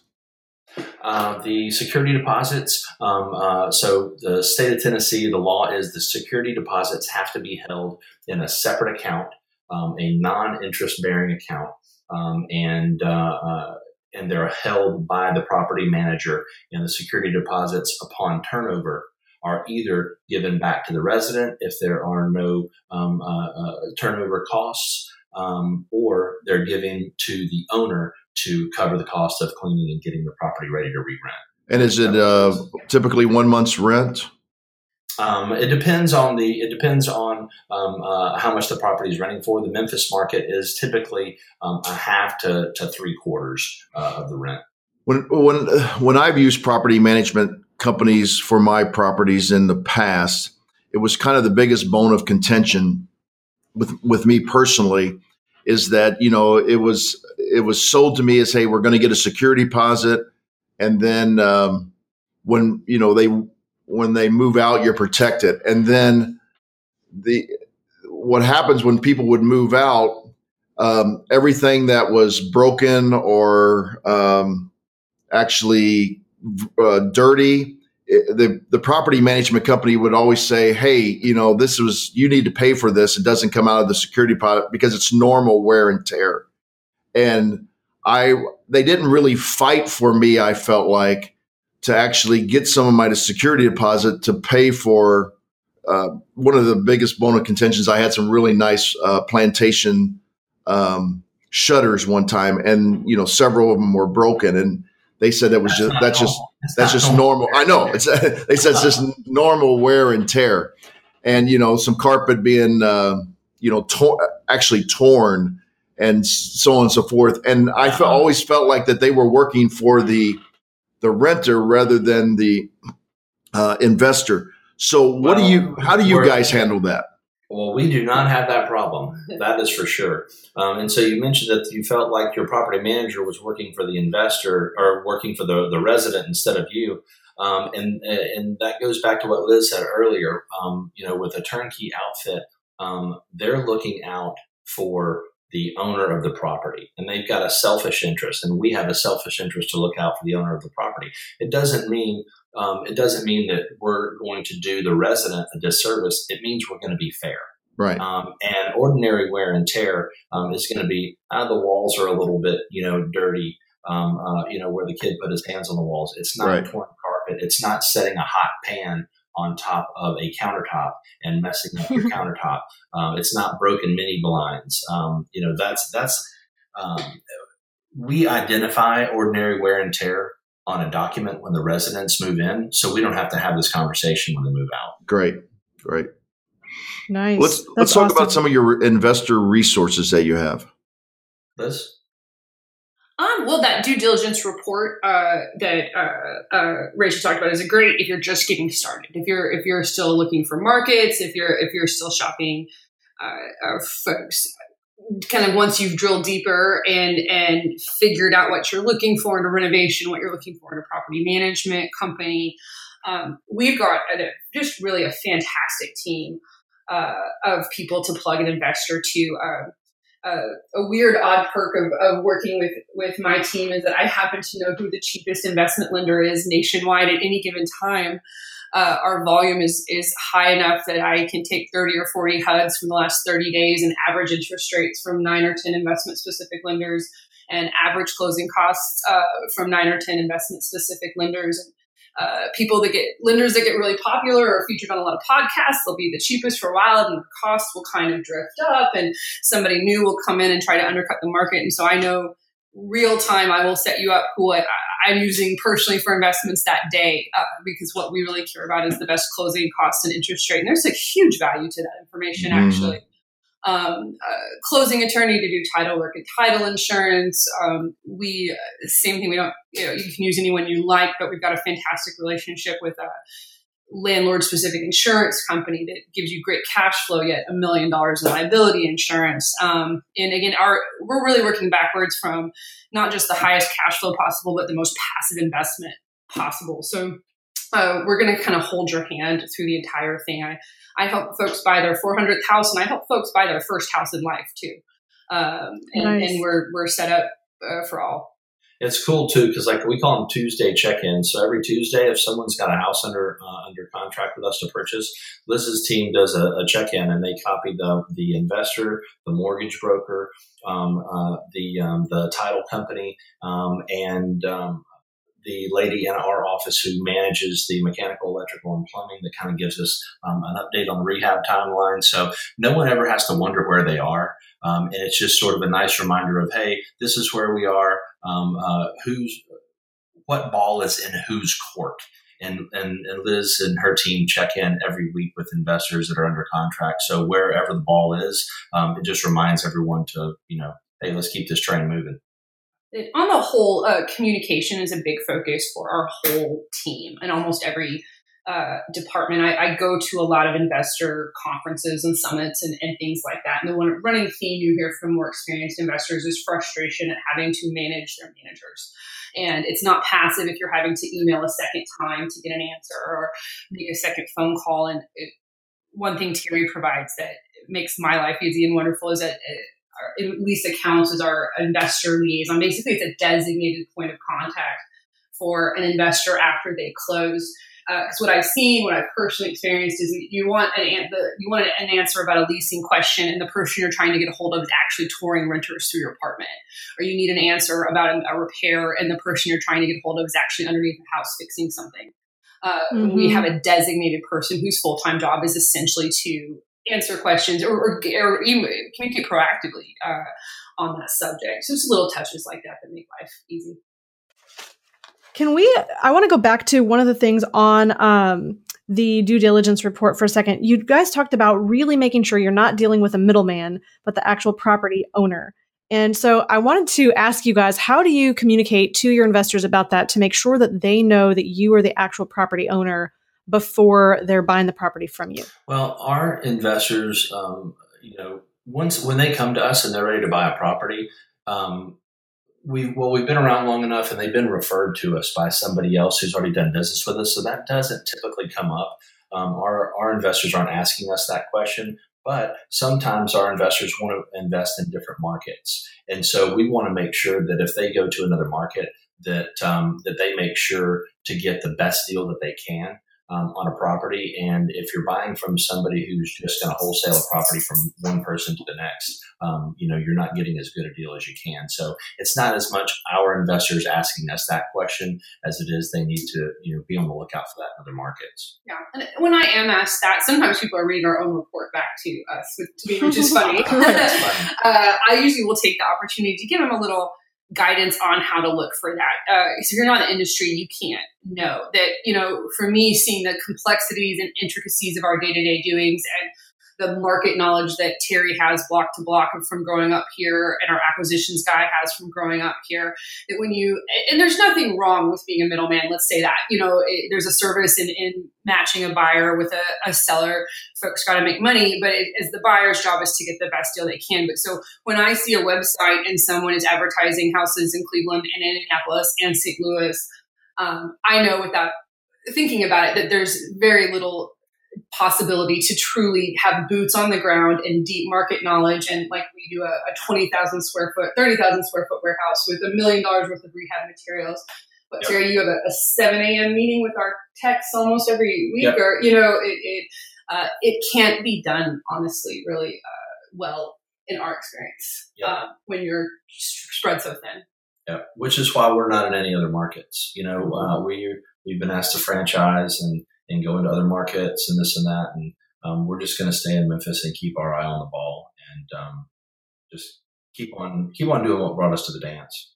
Uh, the security deposits. Um, uh, so the state of Tennessee, the law is the security deposits have to be held in a separate account, um, a non-interest bearing account. Um, and, uh, uh, and they're held by the property manager, and the security deposits upon turnover are either given back to the resident if there are no um, uh, uh, turnover costs, Um, or they're giving to the owner to cover the cost of cleaning and getting the property ready to re-rent. And is it uh, typically one month's rent? Um, it depends on the. It depends on um, uh, how much the property is renting for. The Memphis market is typically um, a half to, to three quarters uh, of the rent. When when uh, when I've used property management companies for my properties in the past, it was kind of the biggest bone of contention with with me personally, is that, you know, it was it was sold to me as, hey, we're going to get a security deposit, and then um, when you know they when they move out, you're protected. And then the what happens when people would move out, um, everything that was broken or um, actually uh, dirty, The, the property management company would always say, hey, you know, this was, you need to pay for this. It doesn't come out of the security deposit because it's normal wear and tear. And I, they didn't really fight for me, I felt like, to actually get some of my security deposit to pay for uh, one of the biggest bone of contentions. I had some really nice uh, plantation um, shutters one time, and, you know, several of them were broken, and they said that was that's just that's normal. just that's, that's just normal. normal. I know. It's they said it's just normal wear and tear, and you know some carpet being uh, you know to- actually torn and so on and so forth. And I fe- always felt like that they were working for the the renter rather than the uh, investor. So what well, do you? How do you guys handle that? Well, we do not have that problem. That is for sure. Um, and so you mentioned that you felt like your property manager was working for the investor or working for the, the resident instead of you. Um, and and that goes back to what Liz said earlier. Um, you know, with a turnkey outfit, um, they're looking out for the owner of the property, and they've got a selfish interest, and we have a selfish interest to look out for the owner of the property. It doesn't mean Um, it doesn't mean that we're going to do the resident a disservice. It means we're going to be fair. Right. Um, and ordinary wear and tear um, is going to be, uh, the walls are a little bit, you know, dirty, um, uh, you know, where the kid put his hands on the walls. It's not right. torn carpet. It's not setting a hot pan on top of a countertop and messing up your countertop. Um, it's not broken mini blinds. Um, you know, that's, that's, um, we identify ordinary wear and tear on a document when the residents move in, so we don't have to have this conversation when they move out. Great, great, nice. Let's That's let's talk awesome. about some of your investor resources that you have. Liz? Um, well, that due diligence report uh, that uh, uh, Rachel talked about is a great if you're just getting started. If you're if you're still looking for markets, if you're if you're still shopping, uh, folks. Kind of once you've drilled deeper and and figured out what you're looking for in a renovation, what you're looking for in a property management company, um, we've got a, just really a fantastic team uh, of people to plug an investor to. Uh, uh, a weird odd perk of, of working with, with my team is that I happen to know who the cheapest investment lender is nationwide at any given time. Uh, our volume is, is high enough that I can take thirty or forty H U Ds from the last thirty days and average interest rates from nine or ten investment-specific lenders and average closing costs uh, from nine or ten investment-specific lenders. Uh, people that get lenders that get really popular or featured on a lot of podcasts, they'll be the cheapest for a while and the cost will kind of drift up and somebody new will come in and try to undercut the market. And so I know real time, I will set you up who I, I'm using personally for investments that day uh, because what we really care about is the best closing costs and interest rate. And there's a huge value to that information, mm-hmm. actually. Um, uh, closing attorney to do title work and title insurance. Um, we, uh, same thing, we don't, you know, you can use anyone you like, but we've got a fantastic relationship with a landlord specific insurance company that gives you great cash flow, yet a million dollars in liability insurance. Um, and again, our, we're really working backwards from not just the highest cash flow possible, but the most passive investment possible. So, Uh, we're going to kind of hold your hand through the entire thing. I, I help folks buy their four hundredth house, and I help folks buy their first house in life too. Um, and, nice. and we're we're set up uh, for all. It's cool too because like we call them Tuesday check-ins. So every Tuesday, if someone's got a house under uh, under contract with us to purchase, Liz's team does a, a check-in, and they copy the the investor, the mortgage broker, um, uh, the um, the title company, um, and um, the lady in our office who manages the mechanical, electrical, and plumbing that kind of gives us um, an update on the rehab timeline. So no one ever has to wonder where they are. Um, and it's just sort of a nice reminder of, hey, this is where we are. Um, uh, who's, what ball is in whose court? And, and, and Liz and her team check in every week with investors that are under contract. So wherever the ball is, um, it just reminds everyone to, you know, hey, let's keep this train moving. It, on the whole, uh, communication is a big focus for our whole team and almost every uh, department. I, I go to a lot of investor conferences and summits and, and things like that. And the one running theme you hear from more experienced investors is frustration at having to manage their managers. And it's not passive if you're having to email a second time to get an answer or make a second phone call. And it, one thing Terry provides that makes my life easy and wonderful is that it, at least accounts as our investor liaison. Basically, it's a designated point of contact for an investor after they close. Because uh, what I've seen, what I've personally experienced, is you want an an- the, you want an answer about a leasing question, and the person you're trying to get a hold of is actually touring renters through your apartment, or you need an answer about a, a repair, and the person you're trying to get a hold of is actually underneath the house fixing something. Uh, mm-hmm. We have a designated person whose full-time job is essentially to answer questions or, or, or communicate proactively uh, on that subject. So just little touches like that that make life easy. Can we, I want to go back to one of the things on um, the due diligence report for a second. You guys talked about really making sure you're not dealing with a middleman, but the actual property owner. And so I wanted to ask you guys, how do you communicate to your investors about that to make sure that they know that you are the actual property owner before they're buying the property from you? Well, our investors, um, you know, once when they come to us and they're ready to buy a property, um, we well, we've been around long enough and they've been referred to us by somebody else who's already done business with us. So that doesn't typically come up. Um, our our investors aren't asking us that question. But sometimes our investors want to invest in different markets. And so we want to make sure that if they go to another market, that um, that they make sure to get the best deal that they can. Um, on a property. And if you're buying from somebody who's just going to wholesale a property from one person to the next, um, you know, you're not getting as good a deal as you can. So it's not as much our investors asking us that question as it is they need to, you know, be on the lookout for that in other markets. Yeah. And when I am asked that, sometimes people are reading our own report back to us, which is funny. uh, I usually will take the opportunity to give them a little guidance on how to look for that. Uh, so if you're not in the industry, you can't know that, you know, for me, seeing the complexities and intricacies of our day-to-day doings and the market knowledge that Terry has block to block from growing up here and our acquisitions guy has from growing up here, that when you, and there's nothing wrong with being a middleman, let's say that, you know, it, there's a service in, in matching a buyer with a, a seller. Folks got to make money, but it is the buyer's job is to get the best deal they can. But so when I see a website and someone is advertising houses in Cleveland and Indianapolis and Saint Louis, um, I know without thinking about it that there's very little possibility to truly have boots on the ground and deep market knowledge. And like we do a, a twenty thousand square foot, thirty thousand square foot warehouse with a million dollars worth of rehab materials. But Terry, yep. you have a, a seven a.m. meeting with our techs almost every week, yep. or, you know, it it, uh, it can't be done, honestly, really uh, well in our experience yep. uh, when you're spread so thin. Yeah, which is why we're not in any other markets. You know, uh, we, we've been asked to franchise and, and go into other markets and this and that. And um, we're just going to stay in Memphis and keep our eye on the ball and um, just keep on keep on doing what brought us to the dance.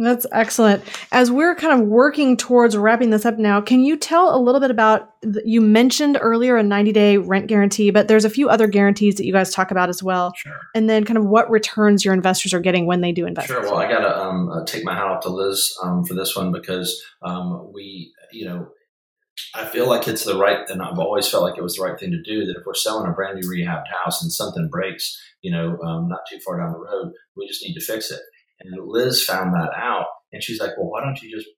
That's excellent. As we're kind of working towards wrapping this up now, can you tell a little bit about, you mentioned earlier a ninety-day rent guarantee, but there's a few other guarantees that you guys talk about as well. Sure. And then kind of what returns your investors are getting when they do invest. Sure. Well, I got to um, take my hat off to Liz um, for this one because um, we, you know, I feel like it's the right, and I've always felt like it was the right thing to do, that if we're selling a brand new rehabbed house and something breaks, you know, um, not too far down the road, we just need to fix it. And Liz found that out, and she's like, "Well, why don't you just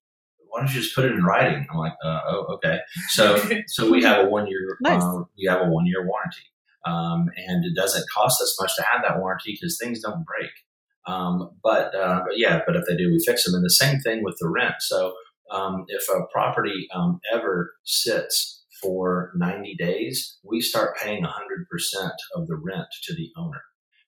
why don't you just put it in writing?" I'm like, uh, "Oh, okay." So, so we have a one year nice. uh, we have a one year warranty, um, and it doesn't cost us much to have that warranty because things don't break. Um, but, uh, but yeah, but if they do, we fix them. And the same thing with the rent. So, um, if a property um, ever sits for ninety days, we start paying one hundred percent of the rent to the owner.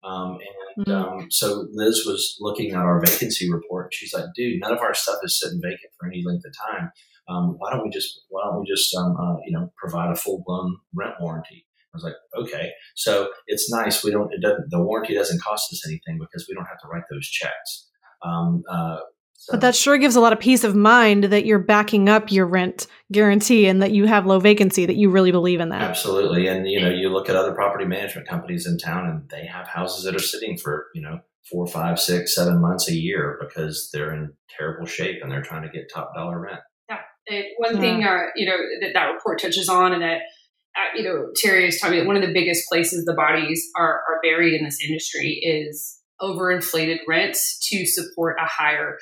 Um, and, um, so Liz was looking at our vacancy report and she's like, dude, none of our stuff is sitting vacant for any length of time. Um, why don't we just, why don't we just, um, uh, you know, provide a full blown rent warranty? I was like, okay. So it's nice. We don't, it doesn't, the warranty doesn't cost us anything because we don't have to write those checks. Um, uh, So. But that sure gives a lot of peace of mind that you're backing up your rent guarantee and that you have low vacancy, that you really believe in that. Absolutely. And, you know, you look at other property management companies in town and they have houses that are sitting for, you know, four, five, six, seven months a year because they're in terrible shape and they're trying to get top dollar rent. Yeah. It, one yeah. thing, uh, you know, that that report touches on, and that, uh, you know, Terry is talking about, one of the biggest places the bodies are, are buried in this industry is overinflated rents to support a higher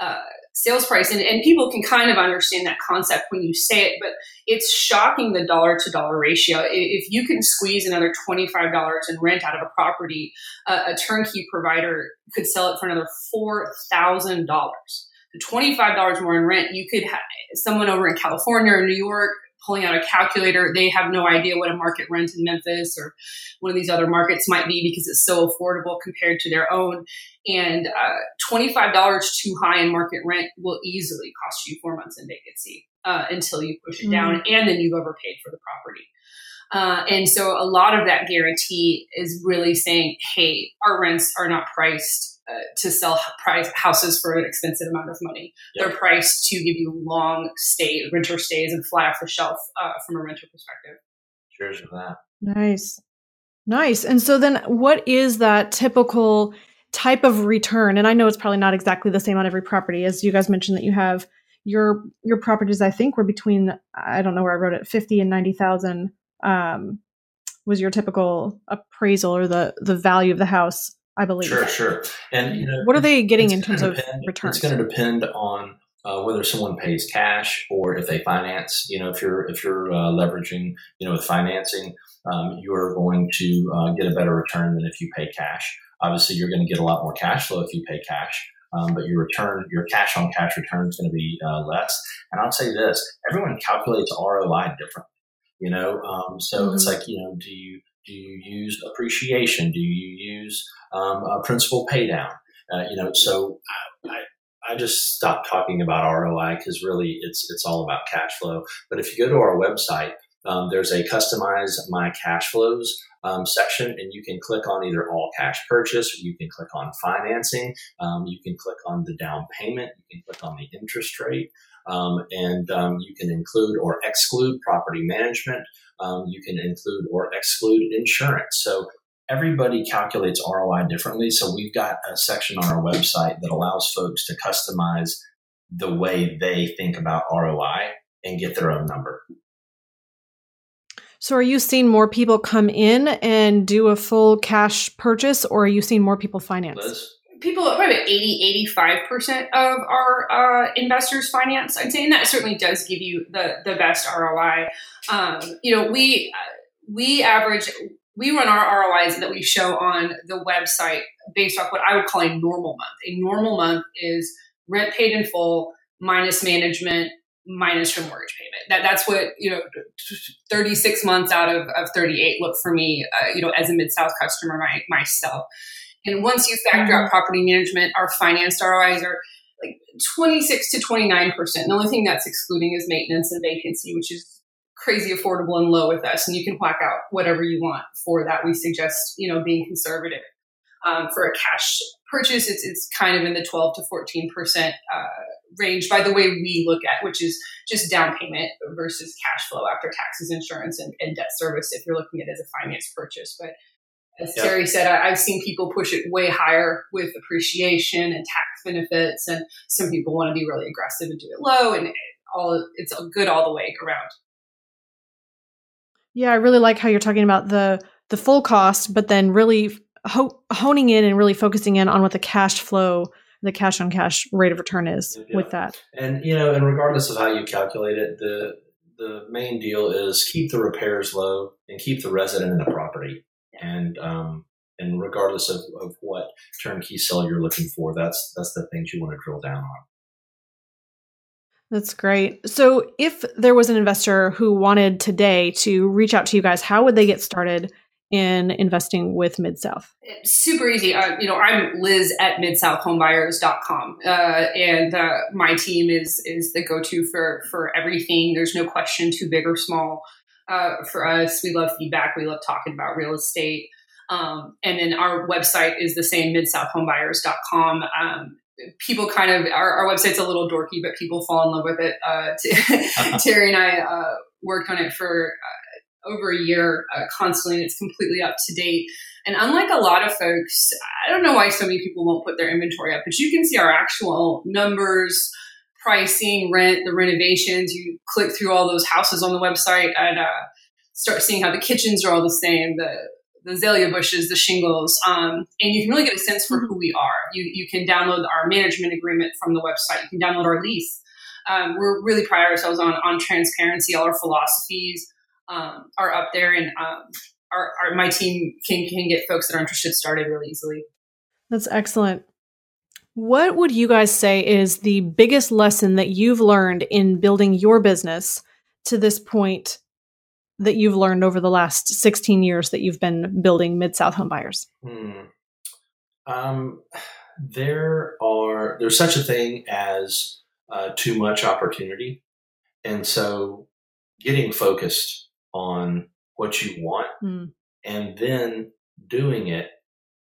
Uh, sales price. And, and people can kind of understand that concept when you say it, but it's shocking, the dollar to dollar ratio. If you can squeeze another twenty-five dollars in rent out of a property, uh, a turnkey provider could sell it for another four thousand dollars. So twenty-five dollars more in rent, you could have someone over in California or New York pulling out a calculator. They have no idea what a market rent in Memphis or one of these other markets might be because it's so affordable compared to their own. And uh, twenty-five dollars too high in market rent will easily cost you four months in vacancy uh, until you push it mm-hmm. down, and then you've overpaid for the property. Uh, and so a lot of that guarantee is really saying, hey, our rents are not priced uh, to sell price houses for an expensive amount of money. Yep. They're priced to give you long stay, renter stays and fly off the shelf uh, from a renter perspective. Cheers to that. Nice. Nice. And so then what is that typical type of return? And I know it's probably not exactly the same on every property, as you guys mentioned that you have your your properties. I think were between, I don't know where I wrote it, fifty and ninety thousand um, was your typical appraisal or the the value of the house, I believe. Sure, sure. And you know, what are they getting in terms of returns? It's going to depend on uh, whether someone pays cash or if they finance. You know, if you're if you're uh, leveraging, you know, with financing, um, you are going to uh, get a better return than if you pay cash. Obviously, you're going to get a lot more cash flow if you pay cash, um, but your return, your cash on cash return is going to be uh, less. And I'll say this: everyone calculates R O I differently. You know, um, so mm-hmm. it's like, you know, do you do you use appreciation? Do you use um, a principal pay down? Uh, you know, so I, I I just stopped talking about R O I because really it's it's all about cash flow. But if you go to our website, um, there's a customize my cash flows Um, section, and you can click on either all cash purchase, you can click on financing, um, you can click on the down payment, you can click on the interest rate, um, and um, you can include or exclude property management, um, you can include or exclude insurance. So everybody calculates R O I differently. So we've got a section on our website that allows folks to customize the way they think about R O I and get their own number. So are you seeing more people come in and do a full cash purchase, or are you seeing more people finance? Liz? people, probably eighty, eighty-five percent of our uh, investors finance, I'd say. And that certainly does give you the, the best R O I. Um, you know, we, we average, we run our R O Is that we show on the website based off what I would call a normal month. A normal month is rent paid in full minus management, minus your mortgage payment. That that's what, you know, thirty-six months out of, of thirty-eight look for me, uh, you know, as a Mid-South customer, my, myself. And once you factor out property management, our financed R O Is are like twenty-six to twenty-nine percent. The only thing that's excluding is maintenance and vacancy, which is crazy affordable and low with us. And you can whack out whatever you want for that. We suggest, you know, being conservative. Um, for a cash purchase, it's, it's kind of in the twelve to fourteen percent uh, range by the way we look at, which is just down payment versus cash flow after taxes, insurance, and, and debt service if you're looking at it as a finance purchase. But as yep. Terry said, I, I've seen people push it way higher with appreciation and tax benefits, and some people want to be really aggressive and do it low, and it all it's good all the way around. Yeah, I really like how you're talking about the the full cost, but then really ho- honing in and really focusing in on what the cash flow, the cash on cash rate of return is yeah. with that. And you know, and regardless of how you calculate it, the the main deal is keep the repairs low and keep the resident in the property. And um, and regardless of, of what turnkey sell you're looking for, that's that's the things you want to drill down on. That's great. So if there was an investor who wanted today to reach out to you guys, how would they get started in investing with Mid-South? It's super easy. Uh, you know, I'm Liz at Mid South Homebuyers dot com. Uh, and uh, my team is is the go-to for, for everything. There's no question too big or small. Uh, for us, we love feedback. We love talking about real estate. Um, and then our website is the same, Mid South Homebuyers dot com. Um, people kind of, our, our website's a little dorky, but people fall in love with it. Uh, t- uh-huh. Terry and I uh, worked on it for uh, over a year uh, constantly, and it's completely up to date. And unlike a lot of folks, I don't know why so many people won't put their inventory up, but you can see our actual numbers, pricing, rent, the renovations. You click through all those houses on the website and uh, start seeing how the kitchens are all the same, the, the azalea bushes, the shingles. Um, and you can really get a sense for who we are. You you can download our management agreement from the website. You can download our lease. Um, we're really pride ourselves on, on transparency. All our philosophies um, are up there. And um, our, our my team can, can get folks that are interested started really easily. That's excellent. What would you guys say is the biggest lesson that you've learned in building your business to this point that you've learned over the last sixteen years that you've been building Mid-South Homebuyers? Hmm. Um, there are, there's such a thing as uh, too much opportunity. And so getting focused on what you want hmm. and then doing it,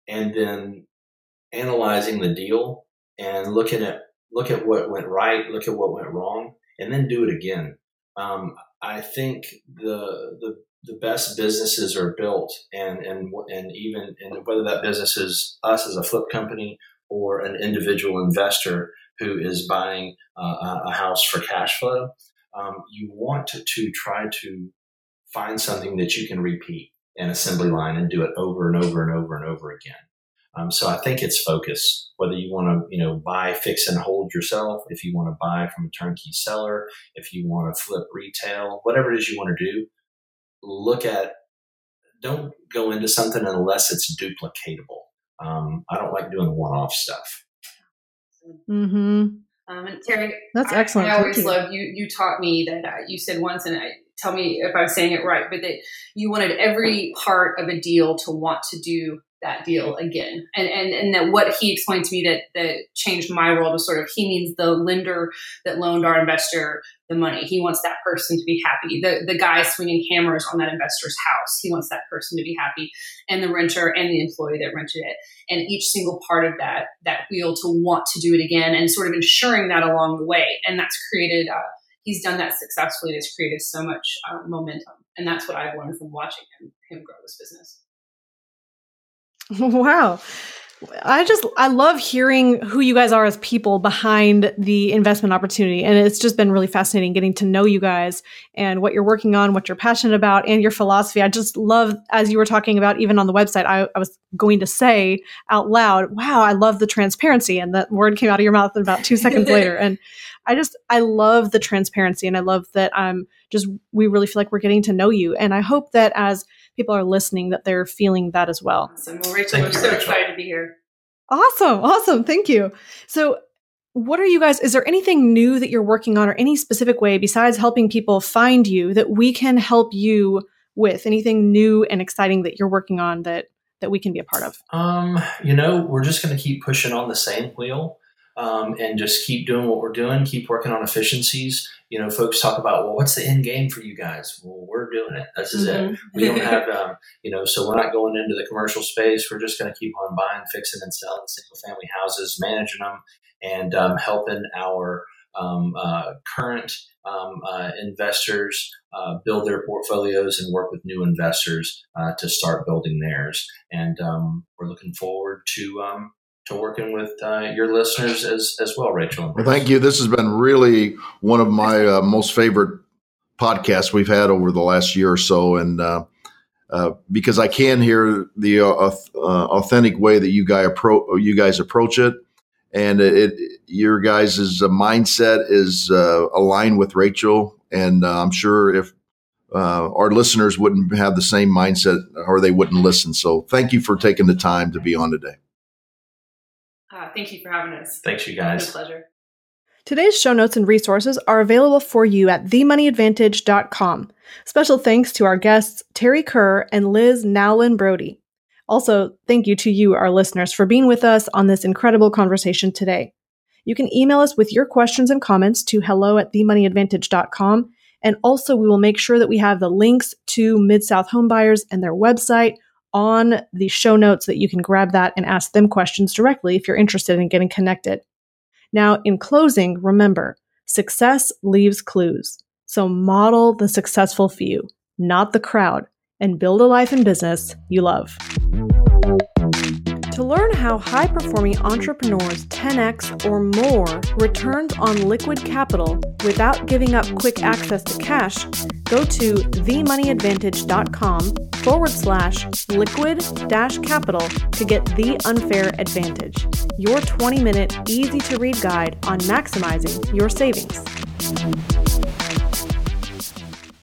and then analyzing the deal and looking at look at what went right, look at what went wrong, and then do it again. Um, I think the the the best businesses are built, and and and even and whether that business is us as a flip company or an individual investor who is buying uh, a house for cash flow, um, you want to, to try to find something that you can repeat an assembly line and do it over and over and over and over again. Um, so I think it's focus, whether you want to, you know, buy, fix, and hold yourself, if you want to buy from a turnkey seller, if you want to flip retail, whatever it is you want to do, look at, don't go into something unless it's duplicatable. Um, I don't like doing one-off stuff. Mm-hmm. Um, and Terry, that's I, excellent. I always love you. You taught me that uh, you said once, and I, tell me if I'm saying it right, but that you wanted every part of a deal to want to do that deal again. And, and, and that what he explained to me that, that changed my world was sort of, he means the lender that loaned our investor the money. He wants that person to be happy. The, the guy swinging hammers on that investor's house, he wants that person to be happy, and the renter and the employee that rented it, and each single part of that, that wheel to want to do it again, and sort of ensuring that along the way. And that's created, uh, he's done that successfully. And it's created so much uh, momentum. And that's what I've learned from watching him, him grow this business. Wow. I just, I love hearing who you guys are as people behind the investment opportunity. And it's just been really fascinating getting to know you guys and what you're working on, what you're passionate about, and your philosophy. I just love, as you were talking about, even on the website, I, I was going to say out loud, wow, I love the transparency. And that word came out of your mouth about two seconds later. And I just, I love the transparency. And I love that I'm just, we really feel like we're getting to know you. And I hope that as people are listening, that they're feeling that as well. Awesome. Well, Rachel, we're so excited to be here. Awesome. Awesome. Thank you. So what are you guys, is there anything new that you're working on or any specific way besides helping people find you that we can help you with? Anything new and exciting that you're working on that, that we can be a part of? Um, you know, we're just going to keep pushing on the same wheel um, and just keep doing what we're doing, keep working on efficiencies. You know, folks talk about, well, what's the end game for you guys? Well, we're doing it. This is mm-hmm. it. We don't have, um, you know, so we're not going into the commercial space. We're just going to keep on buying, fixing, and selling single family houses, managing them, and um, helping our um, uh, current um, uh, investors uh, build their portfolios and work with new investors uh, to start building theirs. And um, we're looking forward to um, to working with uh, your listeners as as well, Rachel. Well, thank you. This has been really one of my uh, most favorite podcasts we've had over the last year or so. And uh, uh, because I can hear the uh, uh, authentic way that you guys, appro- you guys approach it. And it, it your guys' mindset is uh, aligned with Rachel. And uh, I'm sure if uh, our listeners wouldn't have the same mindset, or they wouldn't listen. So thank you for taking the time to be on today. Uh, thank you for having us. Thanks, you guys. It's a pleasure. Today's show notes and resources are available for you at the money advantage dot com. Special thanks to our guests, Terry Kerr and Liz Nowlin Brody. Also, thank you to you, our listeners, for being with us on this incredible conversation today. You can email us with your questions and comments to hello at the money advantage dot com. And also, we will make sure that we have the links to Mid South Homebuyers and their website on the show notes, so that you can grab that and ask them questions directly if you're interested in getting connected. Now, in closing, remember, success leaves clues. So model the successful few, not the crowd, and build a life and business you love. To learn how high-performing entrepreneurs ten x or more returns on liquid capital without giving up quick access to cash, go to the money advantage dot com forward slash liquid dash capital to get the unfair advantage, your twenty-minute easy-to-read guide on maximizing your savings.